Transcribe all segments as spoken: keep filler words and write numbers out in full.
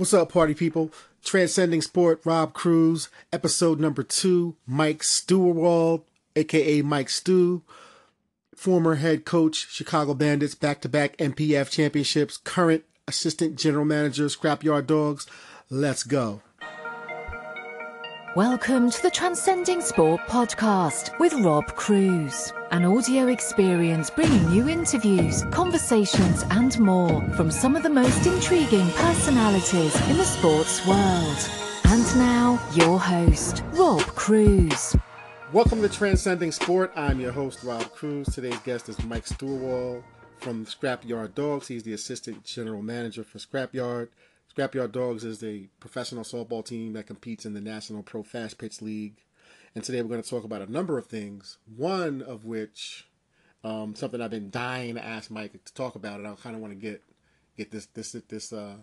What's up, party people? Transcending Sport, Rob Cruz, episode number two, Mike Stuwall, a k a. Mike Stu, former head coach, Chicago Bandits, back-to-back M P F championships, current assistant general manager, Scrapyard Dogs. Let's go. Welcome to the Transcending Sport podcast with Rob Cruz, an audio experience bringing you interviews, conversations and more from some of the most intriguing personalities in the sports world. And now, your host, Rob Cruz. Welcome to Transcending Sport. I'm your host, Rob Cruz. Today's guest is Mike Stuwall from Scrapyard Dogs. He's the assistant general manager for Scrapyard. Scrapyard Dogs is a professional softball team that competes in the National Pro Fast Pitch League. And today we're going to talk about a number of things, one of which, um, something I've been dying to ask Mike to talk about, and I kind of want to get get this, this, this uh,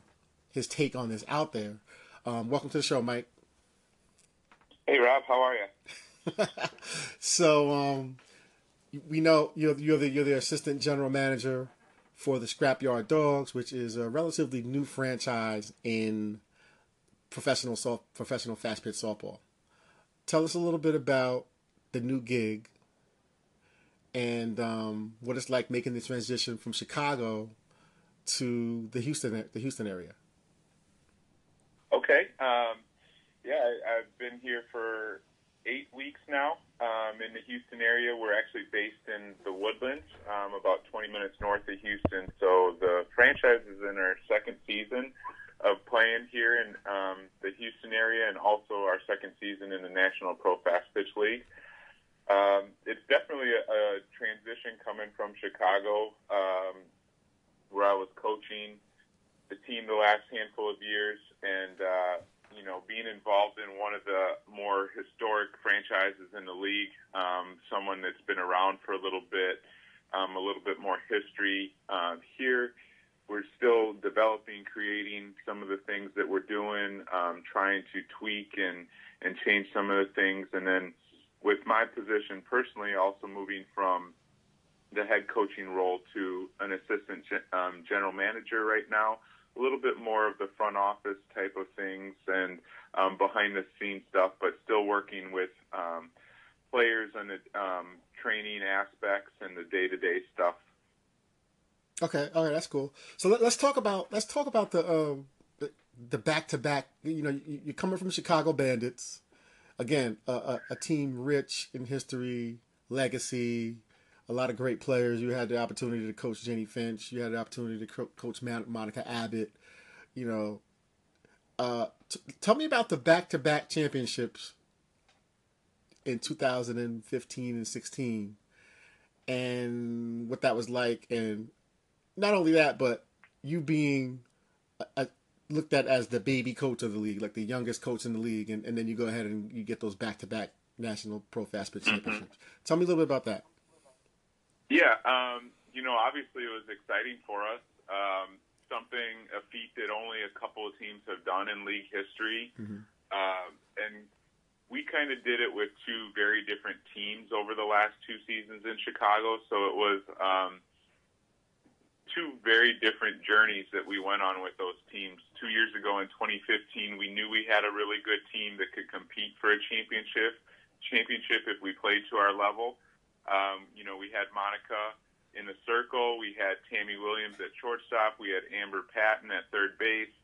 his take on this out there. Um, welcome to the show, Mike. Hey, Rob. How are you? So, um, we know you're, you're, the, you're the assistant general manager for the Scrapyard Dogs, which is a relatively new franchise in professional soft, professional fast pitch softball. Tell us a little bit about the new gig and um, what it's like making the transition from Chicago to the Houston the Houston area. Okay, um, yeah, I, I've been here for eight weeks now. Um, in the Houston area, we're actually based in the Woodlands, um, about twenty minutes north of Houston. So the franchise is in our second season of playing here in um, the Houston area, and also our second season in the National Pro Fast Pitch League. Um, it's definitely a, a transition coming from Chicago, um, where I was coaching the team the last handful of years, and uh, you know, being involved in one of the more historic franchises in the league, um, someone that's been around for a little bit, um, a little bit more history. Um, here, we're still developing, creating some of the things that we're doing, um, trying to tweak and, and change some of the things. And then with my position personally, also moving from the head coaching role to an assistant um, general manager right now, a little bit more of the front office type of things and um, behind-the-scenes stuff, but still working with um, players and the um, training aspects and the day-to-day stuff. Okay, all right, that's cool. So let, let's talk about let's talk about the uh, the, the back-to-back. You know, you, you're coming from Chicago Bandits, again, a, a, a team rich in history, legacy. A lot of great players. You had the opportunity to coach Jenny Finch. You had the opportunity to co- coach Man- Monica Abbott. You know, uh, t- tell me about the back-to-back championships in two thousand fifteen and sixteen, and what that was like. And not only that, but you being uh, looked at as the baby coach of the league, like the youngest coach in the league, and, and then you go ahead and you get those back-to-back National Pro Fast Pitch championships. Mm-hmm. Tell me a little bit about that. Yeah, um, you know, obviously it was exciting for us, um, something, a feat that only a couple of teams have done in league history. Mm-hmm. Uh, and we kind of did it with two very different teams over the last two seasons in Chicago. So it was um, two very different journeys that we went on with those teams. Two years ago in twenty fifteen, we knew we had a really good team that could compete for a championship, championship if we played to our level. Um, you know, we had Monica in the circle. We had Tammy Williams at shortstop. We had Amber Patton at third base.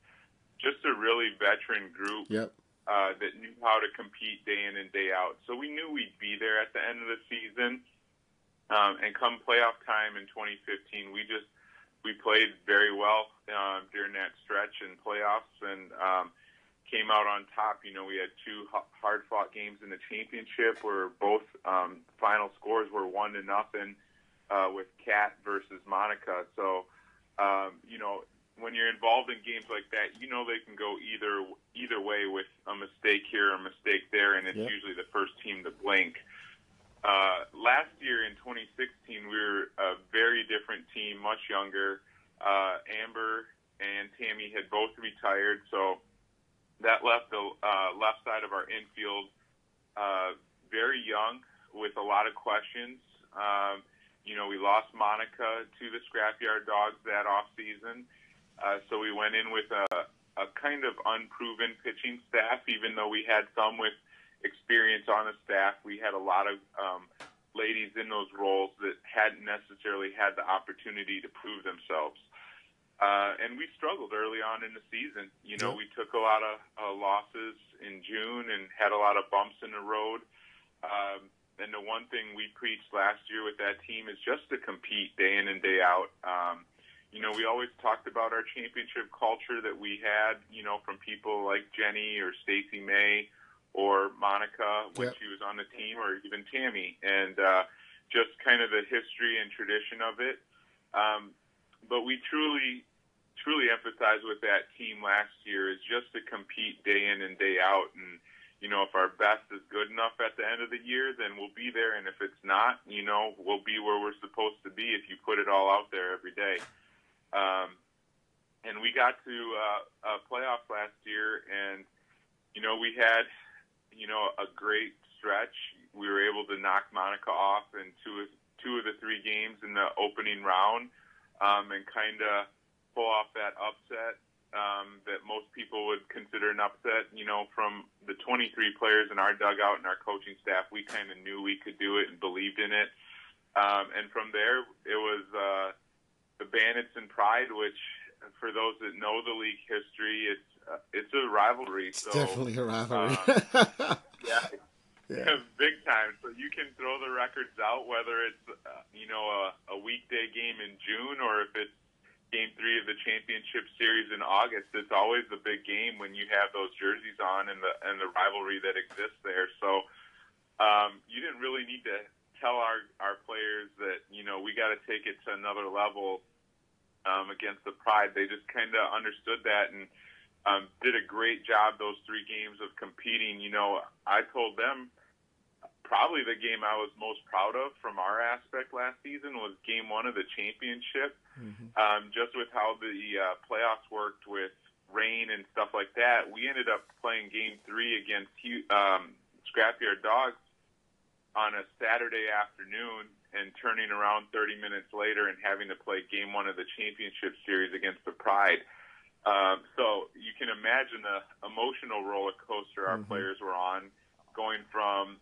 Just a really veteran group. Yep. uh, that knew how to compete day in and day out. So we knew we'd be there at the end of the season. Um, and come playoff time in twenty fifteen, we just we played very well uh, during that stretch in playoffs and um, came out on top. You know, we had two hard-fought games in the championship where both um, final scores were one to nothing uh, with Kat versus Monica. So, um, you know, when you're involved in games like that, you know they can go either either way with a mistake here or a mistake there, and it's yeah. usually the first team to blink. Uh, last year in twenty sixteen, we were a very different team, much younger. Uh, Amber and Tammy had both retired, so that left the uh, left side of our infield uh, very young with a lot of questions. Um, you know, we lost Monica to the Scrapyard Dogs that offseason. Uh, so we went in with a, a kind of unproven pitching staff, even though we had some with experience on the staff. We had a lot of um, ladies in those roles that hadn't necessarily had the opportunity to prove themselves. Uh, and we struggled early on in the season. You know, we took a lot of uh, losses in June and had a lot of bumps in the road. Um, and the one thing we preached last year with that team is just to compete day in and day out. Um, you know, we always talked about our championship culture that we had, you know, from people like Jenny or Stacy May or Monica when yep. she was on the team, or even Tammy, and uh, just kind of the history and tradition of it. Um, but we truly... truly emphasize with that team last year is just to compete day in and day out. And, you know, if our best is good enough at the end of the year, then we'll be there. And if it's not, you know, we'll be where we're supposed to be if you put it all out there every day. Um, and we got to uh, a playoff last year, and, you know, we had, you know, a great stretch. We were able to knock Monica off in two of, two of the three games in the opening round, um, and kind of pull off that upset um, that most people would consider an upset. You know, from the twenty-three players in our dugout and our coaching staff, we kind of knew we could do it and believed in it. Um, and from there, it was uh, the Bandits and Pride, which, for those that know the league history, it's uh, it's a rivalry. It's so, definitely a rivalry. Um, yeah, yeah, big time. So you can throw the records out, whether it's, uh, you know, a, a weekday game in June or if it's Game three of the championship series in August. It's always the big game when you have those jerseys on and the and the rivalry that exists there. So um, you didn't really need to tell our, our players that, you know, we got to take it to another level um, against the Pride. They just kind of understood that and um, did a great job those three games of competing. You know, I told them probably the game I was most proud of from our aspect last season was game one of the championship. Mm-hmm. Um, just with how the uh, playoffs worked with rain and stuff like that, we ended up playing game three against um, Scrapyard Dogs on a Saturday afternoon and turning around thirty minutes later and having to play game one of the championship series against the Pride. Um, so you can imagine the emotional roller coaster our mm-hmm. players were on, going from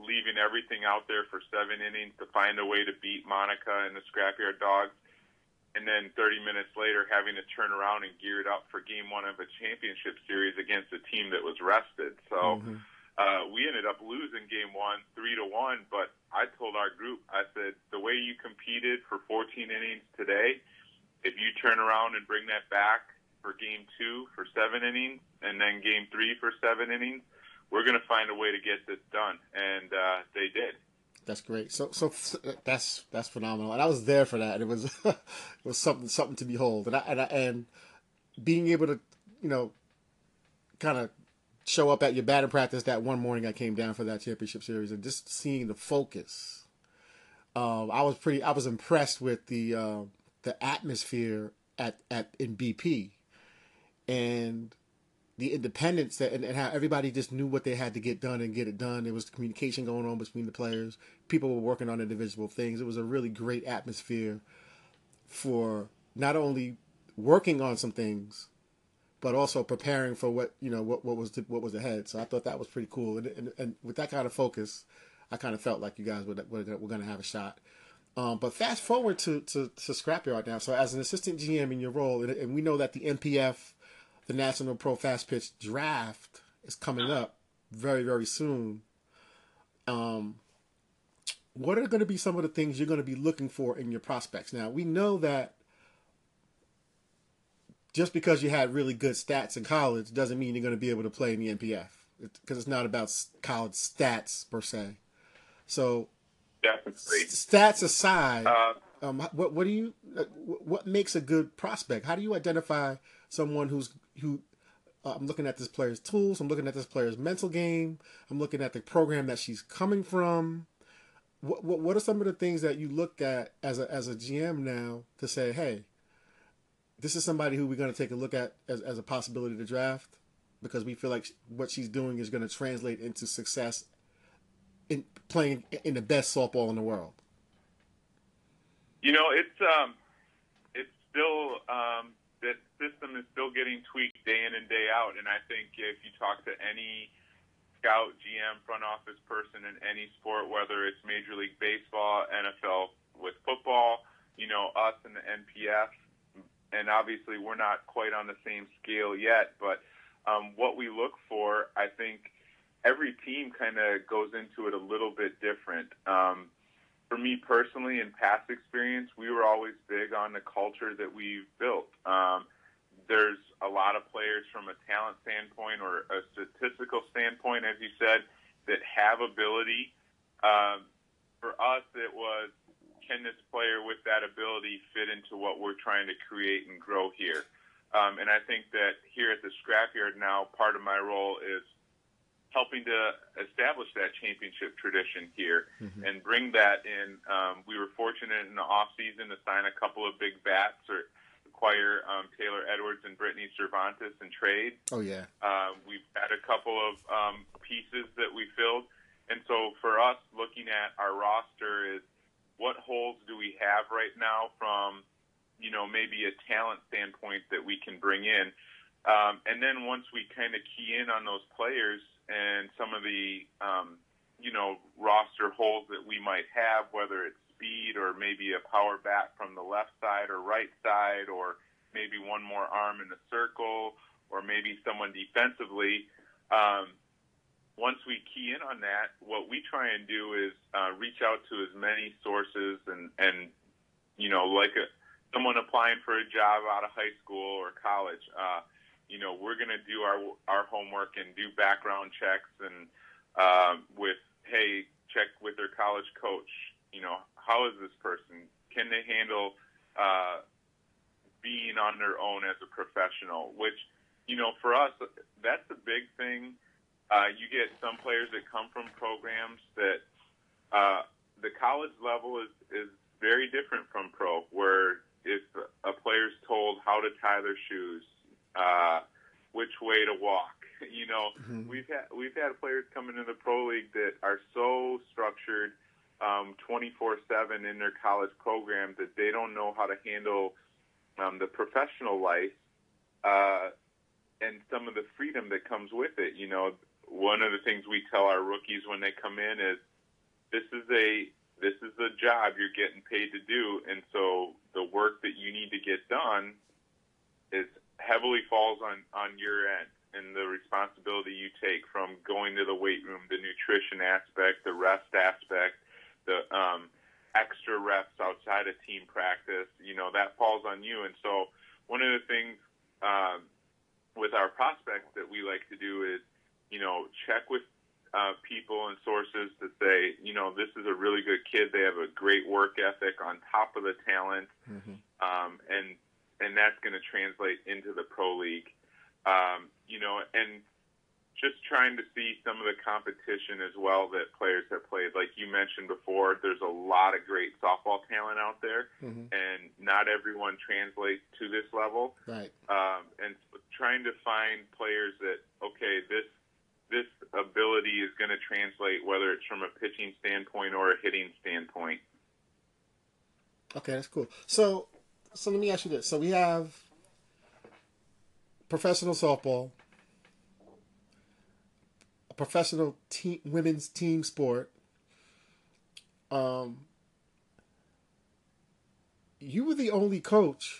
leaving everything out there for seven innings to find a way to beat Monica and the Scrapyard Dogs, and then thirty minutes later having to turn around and gear it up for game one of a championship series against a team that was rested. So mm-hmm. uh, we ended up losing game one three to one, but I told our group, I said, the way you competed for fourteen innings today, if you turn around and bring that back for game two for seven innings and then game three for seven innings, we're going to find a way to get this done. And uh, they did. That's great. So, so that's that's phenomenal, and I was there for that. It was, it was something something to behold, and I, and I, and being able to, you know, kind of show up at your batting practice that one morning I came down for that championship series, and just seeing the focus, um, I was pretty I was impressed with the uh, the atmosphere at at in B P, and the independence that, and, and how everybody just knew what they had to get done and get it done. There was communication going on between the players. People were working on individual things. It was a really great atmosphere for not only working on some things, but also preparing for what, you know, what, what was, the, what was ahead. So I thought that was pretty cool. And, and, and with that kind of focus, I kind of felt like you guys were, were, were going to have a shot. Um, but fast forward to, to, to Scrapyard now. So as an assistant G M in your role, and, and we know that the N P F, the National Pro Fast Pitch draft, is coming up very, very soon. Um, what are going to be some of the things you're going to be looking for in your prospects? Now, we know that just because you had really good stats in college doesn't mean you're going to be able to play in the N P F, because it's not about college stats per se. So, definitely. Stats aside, uh, um, what what do you what makes a good prospect? How do you identify someone who's who? Uh, I'm looking at this player's tools. I'm looking at this player's mental game. I'm looking at the program that she's coming from. What what, what are some of the things that you look at as a as a G M now to say, hey, this is somebody who we're going to take a look at as as a possibility to draft, because we feel like what she's doing is going to translate into success in playing in the best softball in the world? You know, it's um, it's still um, that system is still getting tweaked day in and day out. And I think if you talk to any scout, G M, front office person in any sport, whether it's Major League Baseball, N F L with football, you know, us and the N P F, and obviously we're not quite on the same scale yet, but um, what we look for, I think every team kind of goes into it a little bit different. Um, for me personally, in past experience, we were always big on the culture that we've built. Um, there's a lot of players from a talent standpoint or a statistical standpoint, as you said, that have ability. Um, for us, it was, can this player with that ability fit into what we're trying to create and grow here? Um, and I think that here at the Scrapyard now, part of my role is helping to establish that championship tradition here mm-hmm. and bring that in. Um, we were fortunate in the offseason to sign a couple of big bats or acquire um, Taylor Edwards and Brittany Cervantes in trade. Oh, yeah. Uh, we've had a couple of um, pieces that we filled. And so for us, looking at our roster is, what holes do we have right now from, you know, maybe a talent standpoint that we can bring in? Um, and then once we kind of key in on those players and some of the, um, you know, roster holes that we might have, whether it's speed or maybe a power bat from the left side or right side, or maybe one more arm in the circle, or maybe someone defensively, um, once we key in on that, what we try and do is uh, reach out to as many sources and, and you know, like a, someone applying for a job out of high school or college, uh, you know, we're going to do our our homework and do background checks and uh, with, hey, check with their college coach, you know, how is this person? Can they handle uh, being on their own as a professional? Which, you know, for us, that's a big thing. Uh, you get some players that come from programs that uh, the college level is, is very different from pro, where if a player's told how to tie their shoes, uh, which way to walk, you know, mm-hmm. we've had we've had players come into the pro league that are so structured um, twenty-four seven in their college program that they don't know how to handle um, the professional life uh, and some of the freedom that comes with it, you know. One of the things we tell our rookies when they come in is this is a this is a job you're getting paid to do, and so the work that you need to get done is heavily falls on, on your end and the responsibility you take from going to the weight room, the nutrition aspect, the rest aspect, the um, extra reps outside of team practice, you know, that falls on you. And so one of the things um, with our prospects that we like to do is, you know, check with uh, people and sources to say, you know, this is a really good kid. They have a great work ethic on top of the talent, mm-hmm. um, and and that's going to translate into the pro league, um, you know, and just trying to see some of the competition as well that players have played. Like you mentioned before, there's a lot of great softball talent out there, mm-hmm. and not everyone translates to this level. Right. Um, and trying to find players that, okay, this this ability is going to translate, whether it's from a pitching standpoint or a hitting standpoint. Okay, that's cool. So, so let me ask you this. So we have professional softball, a professional team, women's team sport. Um, you were the only coach,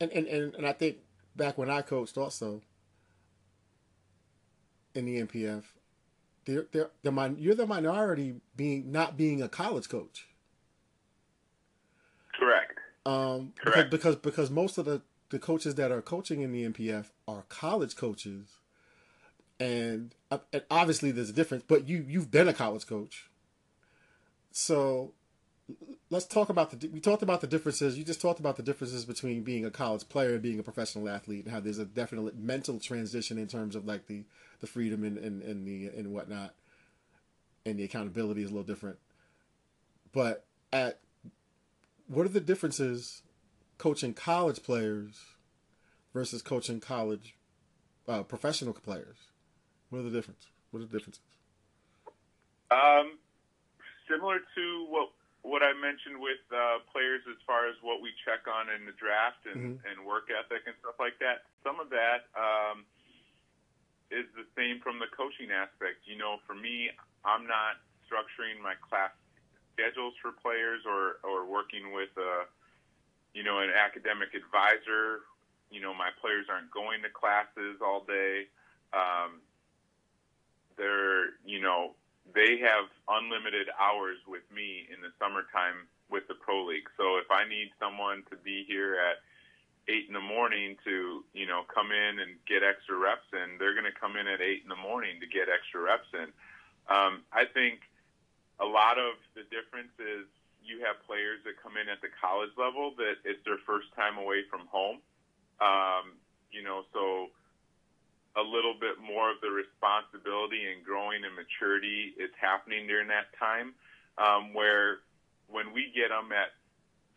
and, and, and, and I think back when I coached also, in the M P F, they're, they're, the min- you're the minority being not being a college coach. Correct. Um, Correct. Because, because because most of the, the coaches that are coaching in the M P F are college coaches, and, and obviously there's a difference. But you you've been a college coach, so let's talk about the we talked about the differences. You just talked about the differences between being a college player and being a professional athlete, and how there's a definite mental transition in terms of like the. The freedom and, and, and the and whatnot, and the accountability is a little different. But at what are the differences coaching college players versus coaching college uh, professional players? What are the difference? What are the differences? Um, similar to what what I mentioned with uh, players as far as what we check on in the draft and, mm-hmm. and work ethic and stuff like that, some of that um, is the same from the coaching aspect. You know, for me, I'm not structuring my class schedules for players or, or working with, a, you know, an academic advisor. You know, my players aren't going to classes all day. Um, they're, you know, they have unlimited hours with me in the summertime with the Pro League. So if I need someone to be here at eight in the morning to, you know, come in and get extra reps in, they're going to come in at eight in the morning to get extra reps in. Um, I think a lot of the difference is you have players that come in at the college level that it's their first time away from home. Um, you know, so a little bit more of the responsibility and growing and maturity is happening during that time, um, where when we get them at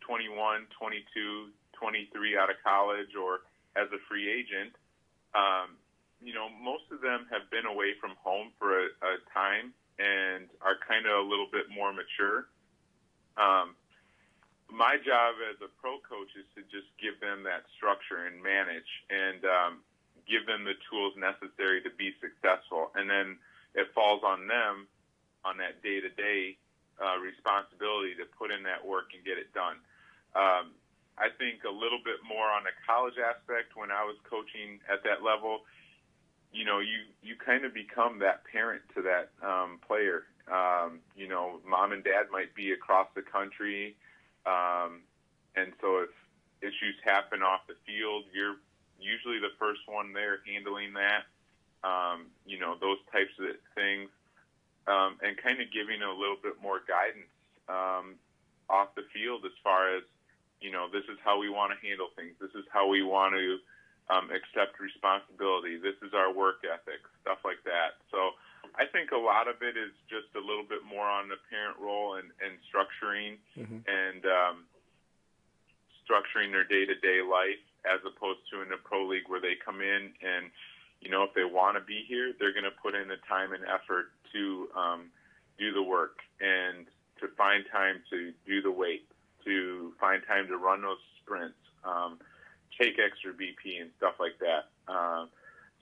twenty-one, twenty-two, twenty-three out of college or as a free agent, um, you know, most of them have been away from home for a, a time and are kind of a little bit more mature. Um, my job as a pro coach is to just give them that structure and manage and, um, give them the tools necessary to be successful. And then it falls on them on that day-to-day uh, responsibility to put in that work and get it done. Um, I think a little bit more on the college aspect, when I was coaching at that level, you know, you, you kind of become that parent to that um, player. Um, you know, mom and dad might be across the country. Um, and so if issues happen off the field, you're usually the first one there handling that, um, you know, those types of things, um, and kind of giving a little bit more guidance um, off the field as far as, you know, this is how we want to handle things. This is how we want to um, accept responsibility. This is our work ethic, stuff like that. So I think a lot of it is just a little bit more on the parent role and, and structuring mm-hmm. and um, structuring their day-to-day life, as opposed to in the pro league where they come in and, you know, if they want to be here, they're going to put in the time and effort to um, do the work and to find time to do the weight, to find time to run those sprints, um, take extra B P and stuff like that. Um,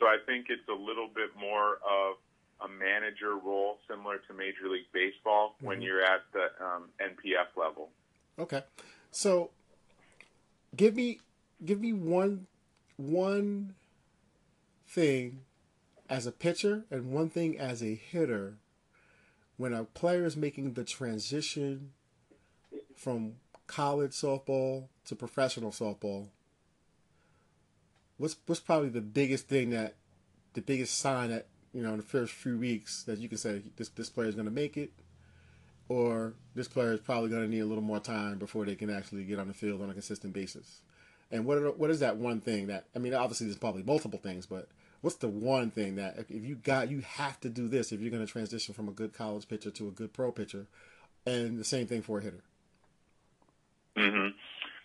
so I think it's a little bit more of a manager role, similar to Major League Baseball mm-hmm. when you're at the um, N P F level. Okay. So give me... Give me one, one thing as a pitcher and one thing as a hitter when a player is making the transition from college softball to professional softball. What's what's probably the biggest thing that, the biggest sign that, you know, in the first few weeks that you can say this this player is going to make it, or this player is probably going to need a little more time before they can actually get on the field on a consistent basis? And what are, what is that one thing that, I mean, obviously there's probably multiple things, but what's the one thing that if you got, you have to do this if you're going to transition from a good college pitcher to a good pro pitcher, and the same thing for a hitter? Mm-hmm.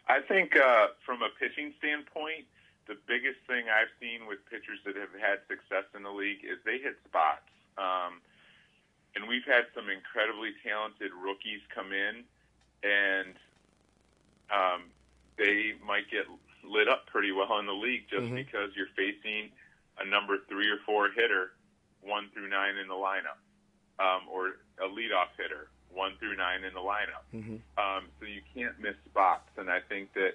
I think uh, from a pitching standpoint, the biggest thing I've seen with pitchers that have had success in the league is they hit spots. Um, and we've had some incredibly talented rookies come in and, um, they might get lit up pretty well in the league just mm-hmm. because you're facing a number three or four hitter, one through nine in the lineup, um, or a leadoff hitter, one through nine in the lineup. Mm-hmm. Um, so you can't miss spots. And I think that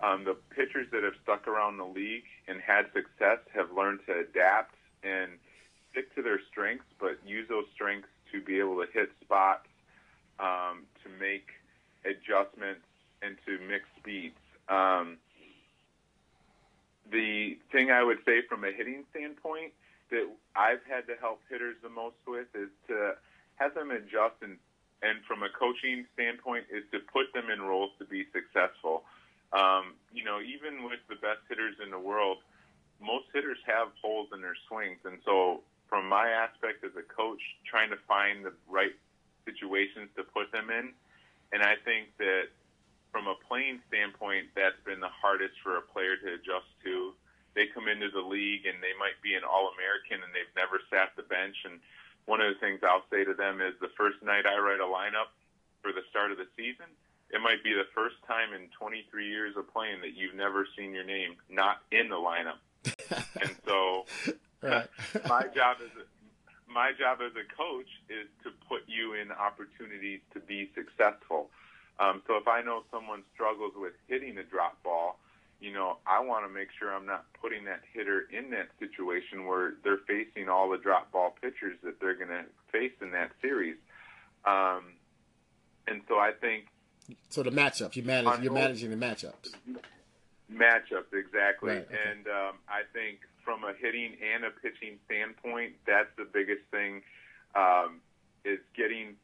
um, the pitchers that have stuck around the league and had success have learned to adapt and stick to their strengths, but use those strengths to be able to hit spots, um, to make adjustments, and to mix speeds. Um, the thing I would say from a hitting standpoint that I've had to help hitters the most with is to have them adjust, and, and from a coaching standpoint is to put them in roles to be successful. Um, you know, even with the best hitters in the world, most hitters have holes in their swings. And so from my aspect as a coach, trying to find the right situations to put them in, and I think that from a playing standpoint, that's been the hardest for a player to adjust to. They come into the league and they might be an All-American and they've never sat the bench. And one of the things I'll say to them is the first night I write a lineup, for the start of the season, it might be the first time in twenty-three years of playing that you've never seen your name not in the lineup. And so right. my job is my job as a coach is to put you in opportunities to be successful. Um, so if I know someone struggles with hitting a drop ball, you know, I want to make sure I'm not putting that hitter in that situation where they're facing all the drop ball pitchers that they're going to face in that series. Um, and so I think. So the matchup, you manage, you're managing the matchups. Matchups, exactly. Right, okay. And um, I think from a hitting and a pitching standpoint, that's the biggest thing um, is getting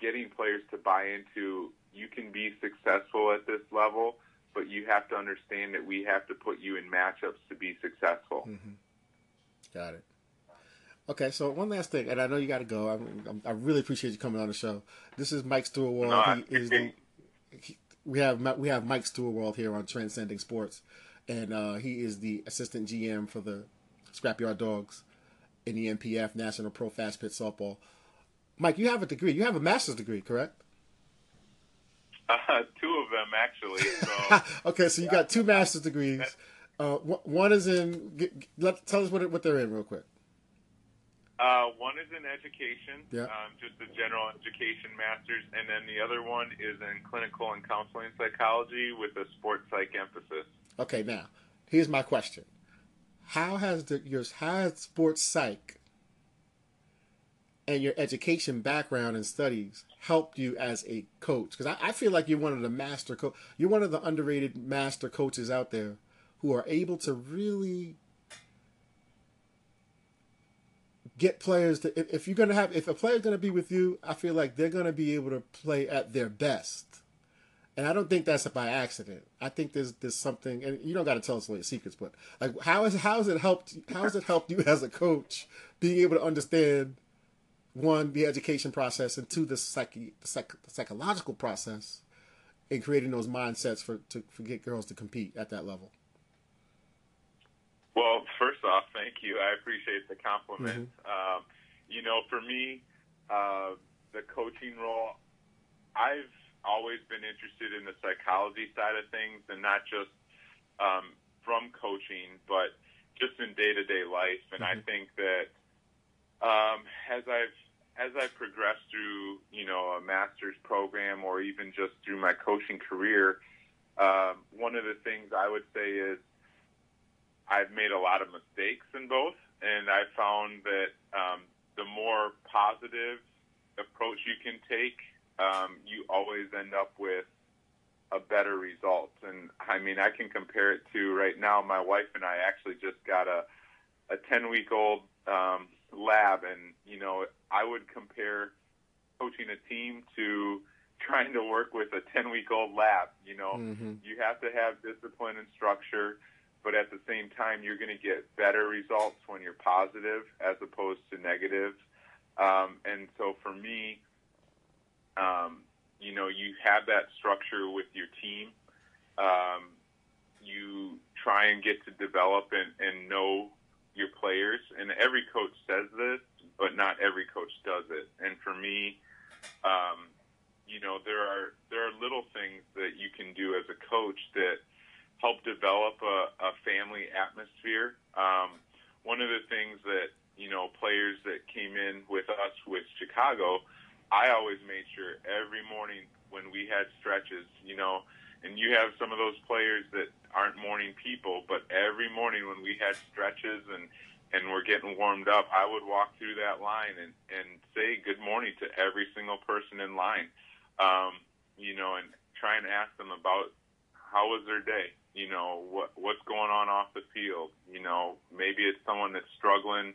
getting players to buy into you can be successful at this level, but you have to understand that we have to put you in matchups to be successful. Mm-hmm. Got it. Okay, so one last thing, and I know you got to go. I'm, I'm, I really appreciate you coming on the show. This is Mike Stuwall. No, he I, is the, he, we have we have Mike Stuwall here on Transcending Sports, and uh, he is the assistant G M for the Scrapyard Dogs in the N P F National Pro Fast Pitch Softball. Mike, you have a degree. You have a master's degree, correct? Uh, two of them, actually. So. Okay, so you got two master's degrees. Uh, one is in. Get, let tell us what what they're in real quick. Uh, one is in education, yeah. um, just a general education master's, and then the other one is in clinical and counseling psychology with a sports psych emphasis. Okay, now, here's my question. How has the your how has sports psych and your education background and studies helped you as a coach? Because I, I feel like you're one of the master co- you're one of the underrated master coaches out there who are able to really get players to, if, if you're going to have, if a player's going to be with you, I feel like they're going to be able to play at their best. And I don't think that's by accident. I think there's, there's something, and you don't got to tell us all your secrets, but like, how is, how has it helped, how has it helped you as a coach being able to understand one, the education process, and two, the psyche, the, psych, the psychological process in creating those mindsets for, to for get girls to compete at that level? Well, first off, thank you. I appreciate the compliment. Mm-hmm. Um, you know, for me, uh, the coaching role, I've always been interested in the psychology side of things, and not just um, from coaching, but just in day-to-day life. And mm-hmm. I think that um, as I've as I progressed through, you know, a master's program or even just through my coaching career, uh, one of the things I would say is, I've made a lot of mistakes in both, and I found that um, the more positive approach you can take, um, you always end up with a better result. And, I mean, I can compare it to right now, my wife and I actually just got a a ten-week-old um, lab, and, you know, I would compare coaching a team to trying to work with a ten-week-old lab. You know, mm-hmm. you have to have discipline and structure, but at the same time, you're going to get better results when you're positive as opposed to negative. Um, and so for me, um, you know, you have that structure with your team. Um, you try and get to develop and, and know your players. And every coach says this, but not every coach does it. And for me, um, you know, there are there are little things that you can do as a coach that help develop a, a family atmosphere. Um, one of the things that, you know, players that came in with us with Chicago, I always made sure every morning when we had stretches, you know, and you have some of those players that aren't morning people, but every morning when we had stretches and, and we're getting warmed up, I would walk through that line and, and say good morning to every single person in line, um, you know, and try and ask them about how was their day. You know, what what's going on off the field? You know, maybe it's someone that's struggling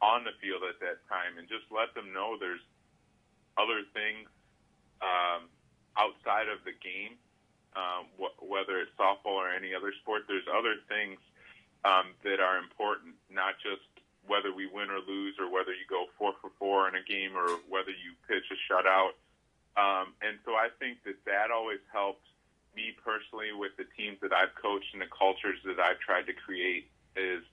on the field at that time, and just let them know there's other things um, outside of the game, um, wh- whether it's softball or any other sport. There's other things um, that are important, not just whether we win or lose or whether you go four for four in a game or whether you pitch a shutout. Um, and so I think that that always helps me personally with the teams that I've coached and the cultures that I've tried to create is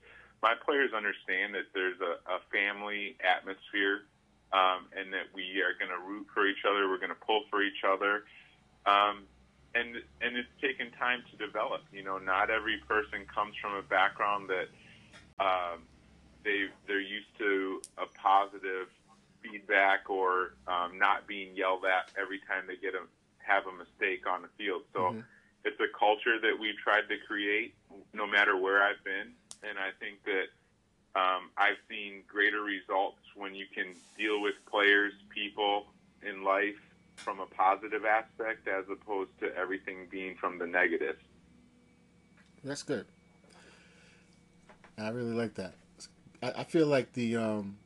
my players understand that there's a, a family atmosphere um, and that we are going to root for each other. We're going to pull for each other. Um, and and it's taken time to develop. You know, not every person comes from a background that um, they, they're used to a positive feedback or um, not being yelled at every time they get a, have a mistake on the field. So mm-hmm. it's a culture that we've tried to create no matter where I've been. And I think that um, I've seen greater results when you can deal with players, people in life from a positive aspect as opposed to everything being from the negative. That's good. I really like that. I, I feel like the um,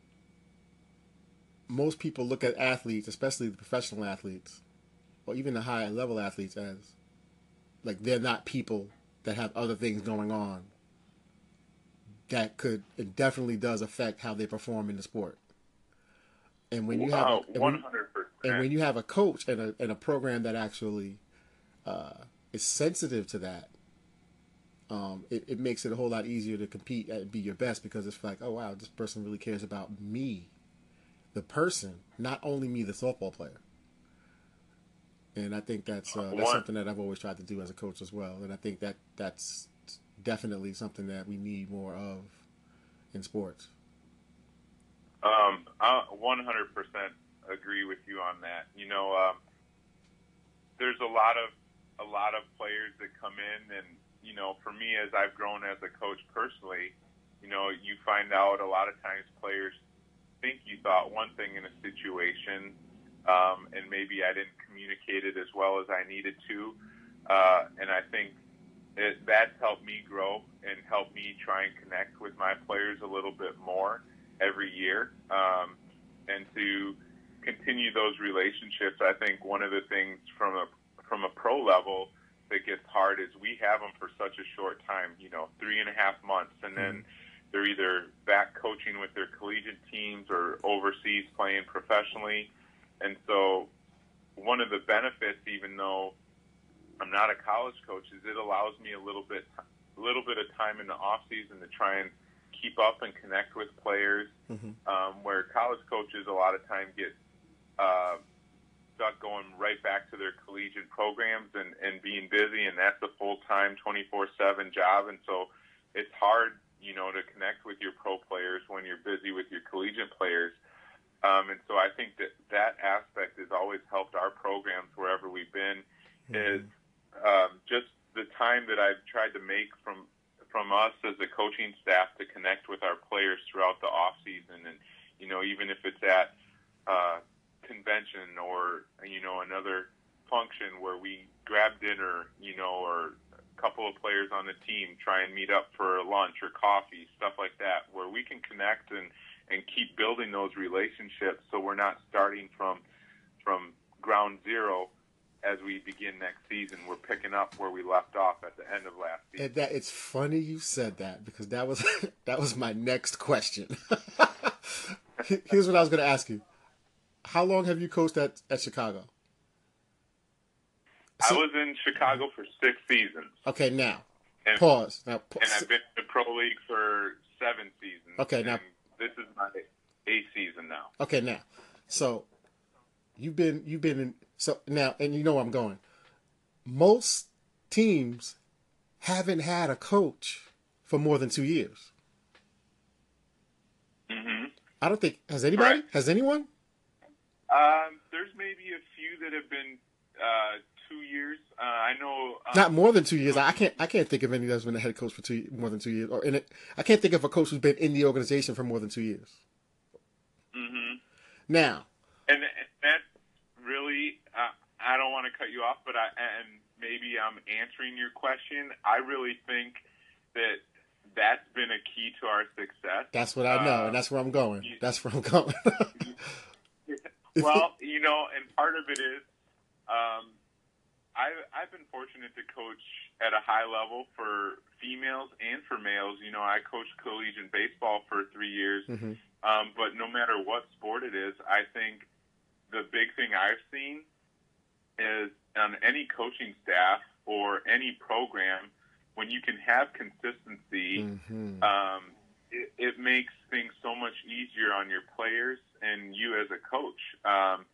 most people look at athletes, especially the professional athletes, or even the high-level athletes as, like, they're not people that have other things going on. That could, it definitely does affect how they perform in the sport. And when you wow, have a, and, when, and when you have a coach and a and a program that actually uh, is sensitive to that, um, it, it makes it a whole lot easier to compete and be your best, because it's like, oh wow, this person really cares about me, the person, not only me, the softball player. And I think that's uh, that's something that I've always tried to do as a coach as well. And I think that that's definitely something that we need more of in sports. Um, I one hundred percent agree with you on that. You know, um, there's a lot of a lot of players that come in, and you know, for me, as I've grown as a coach personally, you know, you find out a lot of times players think you thought one thing in a situation, um, and maybe I didn't communicate it as well as I needed to, uh, and I think. It, that's helped me grow and helped me try and connect with my players a little bit more every year. Um, and to continue those relationships, I think one of the things from a from a pro level that gets hard is we have them for such a short time, you know, three and a half months. And then they're either back coaching with their collegiate teams or overseas playing professionally. And so one of the benefits, even though I'm not a college coach, is it allows me a little bit, a little bit of time in the off season to try and keep up and connect with players. Mm-hmm. Um, where college coaches a lot of time get uh, stuck going right back to their collegiate programs and, and being busy, and that's a full time twenty-four seven job, and so it's hard, you know, to connect with your pro players when you're busy with your collegiate players. Um, and so I think that that aspect has always helped our programs wherever we've been. Mm-hmm. Is Um, just the time that I've tried to make from from us as a coaching staff to connect with our players throughout the off season, and you know, even if it's at uh, convention or you know another function where we grab dinner, you know, or a couple of players on the team try and meet up for lunch or coffee, stuff like that, where we can connect and and keep building those relationships, so we're not starting from from ground zero. As we begin next season, we're picking up where we left off at the end of last season. And that, it's funny you said that, because that was that was my next question. Here's what I was going to ask you. How long have you coached at, at Chicago? So, I was in Chicago for six seasons. Okay, now, and, pause. Now, pause. And I've been to Pro League for seven seasons. Okay, now. This is my eighth season now. Okay, now. So, you've been you've been in... So now, and you know where I'm going. Most teams haven't had a coach for more than two years. Mm-hmm. I don't think has anybody right. has anyone. Um, there's maybe a few that have been uh, two years. Uh, I know um, not more than two years. I can't I can't think of any that's been a head coach for two more than two years, or in it. I can't think of a coach who's been in the organization for more than two years. Mm-hmm. Now, and, and that. Really, uh, I don't want to cut you off, but I, and maybe I'm answering your question. I really think that that's been a key to our success. That's what I know, um, and that's where I'm going. You, that's where I'm going. Well, you know, and part of it is um, I, I've been fortunate to coach at a high level for females and for males. You know, I coached collegiate baseball for three years, mm-hmm. um, but no matter what sport it is, I think – the big thing I've seen is on any coaching staff or any program, when you can have consistency, mm-hmm. um, it, it makes things so much easier on your players and you as a coach. Um,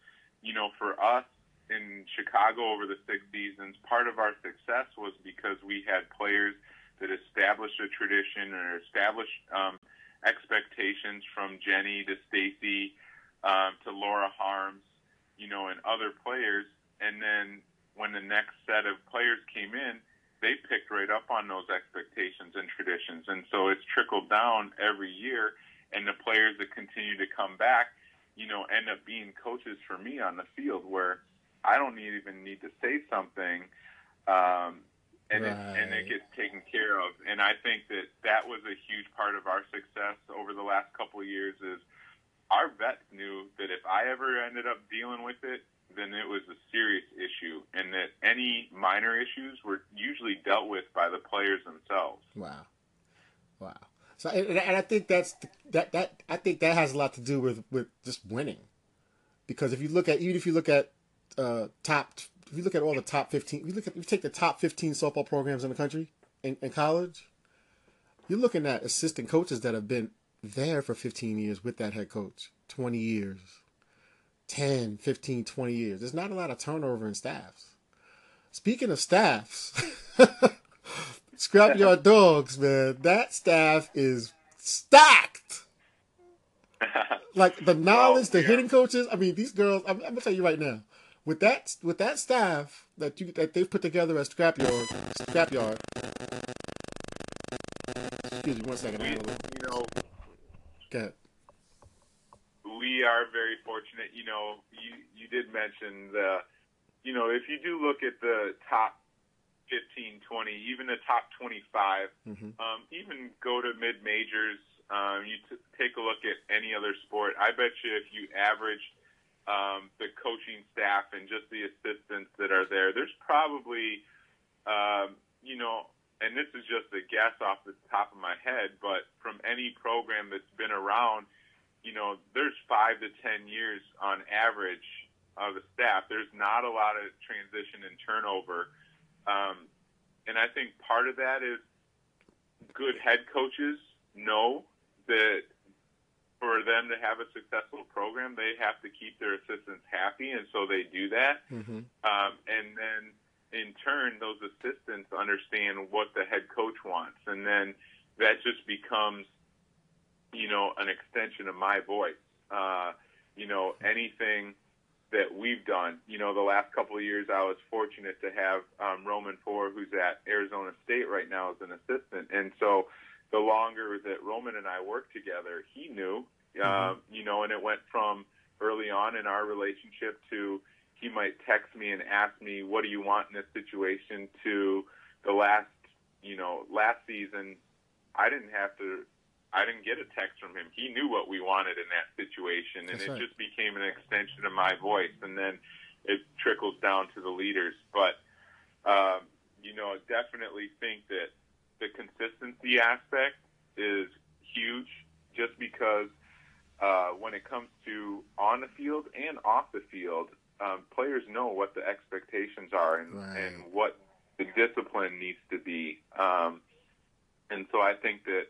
you know, for us in Chicago over the six seasons, part of our success was because we had players that established a tradition or established um, expectations from Jenny to Stacy um, to Laura Harms, you know, and other players. And then when the next set of players came in, they picked right up on those expectations and traditions. And so it's trickled down every year, and the players that continue to come back, you know, end up being coaches for me on the field where I don't need, even need to say something. Um, and, right. it, and it gets taken care of. And I think that that was a huge part of our success over the last couple of years is our vets knew that if I ever ended up dealing with it, then it was a serious issue, and that any minor issues were usually dealt with by the players themselves. Wow, wow. So, and, and I think that's that that I think that has a lot to do with, with just winning, because if you look at even if you look at uh, top, if you look at all the top fifteen, if you look at if you take the top fifteen softball programs in the country in, in college, you're looking at assistant coaches that have been there for fifteen years with that head coach, twenty years. ten, fifteen, twenty years. There's not a lot of turnover in staffs. Speaking of staffs, Scrapyard Dogs, man, that staff is stacked. Like the knowledge, oh, the yeah. hitting coaches. I mean, these girls. I'm, I'm gonna tell you right now, with that with that staff that you that they've put together at Scrapyard, Scrapyard. Excuse me, one second. We, you know, go ahead. We are very fortunate. You know, you, you did mention the, you know, if you do look at the top fifteen, twenty, even the top twenty-five, mm-hmm. um, even go to mid-majors, um, you t- take a look at any other sport. I bet you if you averaged um, the coaching staff and just the assistants that are there, there's probably, um, you know, and this is just a guess off the top of my head, but from any program that's been around, you know, there's five to ten years on average of the staff. There's not a lot of transition and turnover. Um, and I think part of that is good head coaches know that for them to have a successful program, they have to keep their assistants happy, and so they do that. Mm-hmm. Um, and then, in turn, those assistants understand what the head coach wants. And then that just becomes – you know, an extension of my voice. Uh, you know, anything that we've done. You know, the last couple of years I was fortunate to have um, Roman Four, who's at Arizona State right now, as an assistant. And so the longer that Roman and I worked together, he knew, uh, mm-hmm. you know, and it went from early on in our relationship to he might text me and ask me, what do you want in this situation, to the last, you know, last season I didn't have to I didn't get a text from him. He knew what we wanted in that situation, and That's it right. just became an extension of my voice, and then it trickles down to the leaders. But, um, you know, I definitely think that the consistency aspect is huge, just because uh, when it comes to on the field and off the field, um, players know what the expectations are and, right. and what the discipline needs to be. Um, and so I think that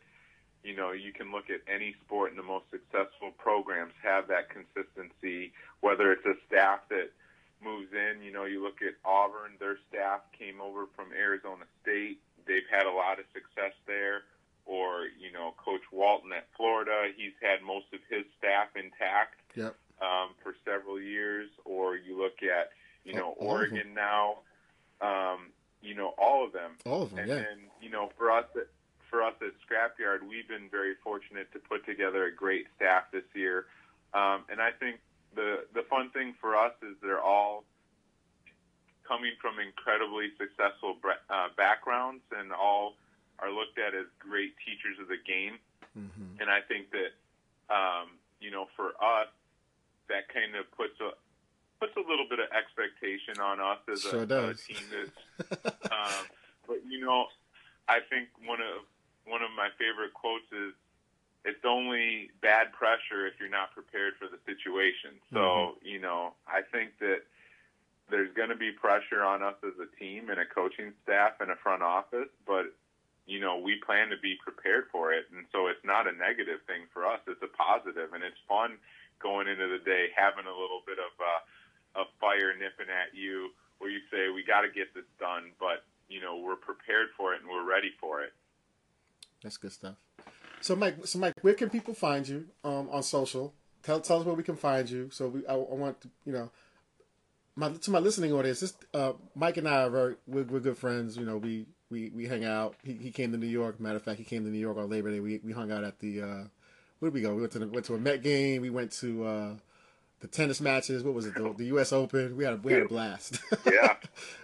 you know, you can look at any sport, and the most successful programs have that consistency, whether it's a staff that moves in. You know, you look at Auburn, their staff came over from Arizona State. They've had a lot of success there. Or, you know, Coach Walton at Florida, he's had most of his staff intact yep. um, for several years. Or you look at, you know, oh, Oregon now, um, you know, all of them. All of them, and yeah. then, you know, for us – for us at Scrapyard, we've been very fortunate to put together a great staff this year. Um, and I think the the fun thing for us is they're all coming from incredibly successful uh, backgrounds, and all are looked at as great teachers of the game. Mm-hmm. And I think that, um, you know, for us, that kind of puts a, puts a little bit of expectation on us as sure a, a team. That's, um, but, you know, I think one of one of my favorite quotes is, "It's only bad pressure if you're not prepared for the situation." So, mm-hmm. you know, I think that there's going to be pressure on us as a team and a coaching staff and a front office, but you know, we plan to be prepared for it. And so it's not a negative thing for us. It's a positive, and it's fun going into the day, having a little bit of uh, a fire nipping at you where you say, we got to get this done, but, you know, we're prepared for it and we're ready for it. That's good stuff. So, Mike, so Mike, where can people find you um, on social? Tell tell us where we can find you. So we, I, I want to, you know, my, to my listening audience, this, uh, Mike and I are very, we're, we're good friends. You know, we, we, we hang out. He, he came to New York. Matter of fact, he came to New York on Labor Day. We we hung out at the, uh, where did we go? We went to the, went to a Met game. We went to uh, the tennis matches. What was it? The, the U S Open. We had a, we had a blast. Yeah.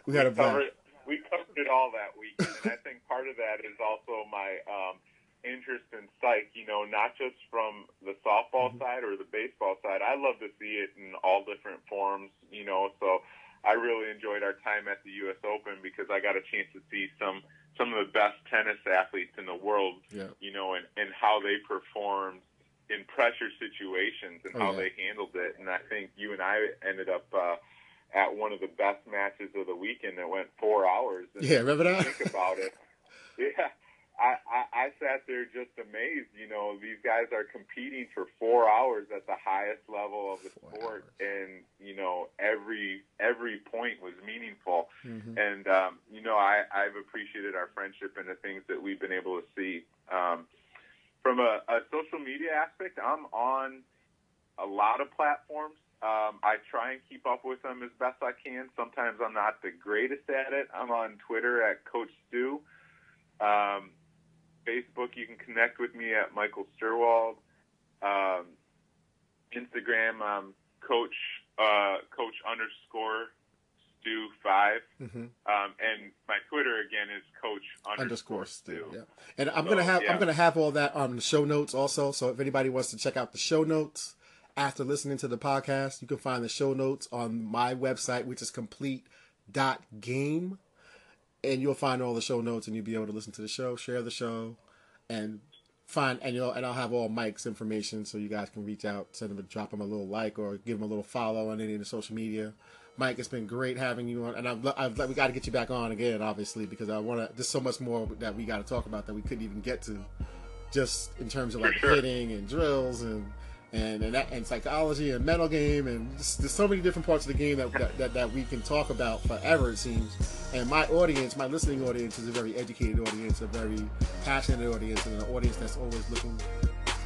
we, we had a blast. Covered, we covered it all that weekend. And I think part of that is also my um, interest in psych, you know, not just from the softball mm-hmm. side or the baseball side. I love to see it in all different forms, you know, so I really enjoyed our time at the U S Open because I got a chance to see some, some of the best tennis athletes in the world, yeah. you know, and, and how they performed in pressure situations and oh, how yeah. they handled it. And I think you and I ended up uh, at one of the best matches of the weekend that went four hours. And yeah, remember that? Think about it. Yeah. I, I, I sat there just amazed, you know, these guys are competing for four hours at the highest level of the four sport hours. And, you know, every every point was meaningful. Mm-hmm. And, um, you know, I, I've appreciated our friendship and the things that we've been able to see. Um, from a, a social media aspect, I'm on a lot of platforms. Um, I try and keep up with them as best I can. Sometimes I'm not the greatest at it. I'm on Twitter at Coach Stu. Um, Facebook, you can connect with me at Michael Sturwold. Um, Instagram, um, Coach uh, Coach underscore Stu five, mm-hmm. um, and my Twitter again is Coach underscore, underscore Stu. Yeah. And I'm so, gonna have yeah. I'm gonna have all that on the show notes also. So if anybody wants to check out the show notes after listening to the podcast, you can find the show notes on my website, which is complete dot game. And you'll find all the show notes, and you'll be able to listen to the show, share the show, and find and you'll and I'll have all Mike's information, so you guys can reach out, send him, a, drop him a little like, or give him a little follow on any of the social media. Mike, it's been great having you on, and I've, I've we got to get you back on again, obviously, because I want to. There's so much more that we got to talk about that we couldn't even get to, just in terms of like sure. hitting and drills and and and, that, and psychology and mental game, and just, there's so many different parts of the game that that, that that we can talk about forever, it seems. And my audience, my listening audience, is a very educated audience, a very passionate audience, and an audience that's always looking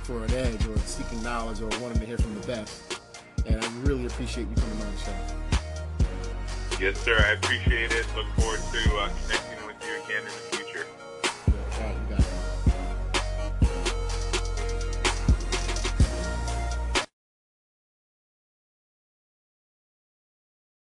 for an edge or seeking knowledge or wanting to hear from the best. And I really appreciate you coming on the show. Yes, sir. I appreciate it.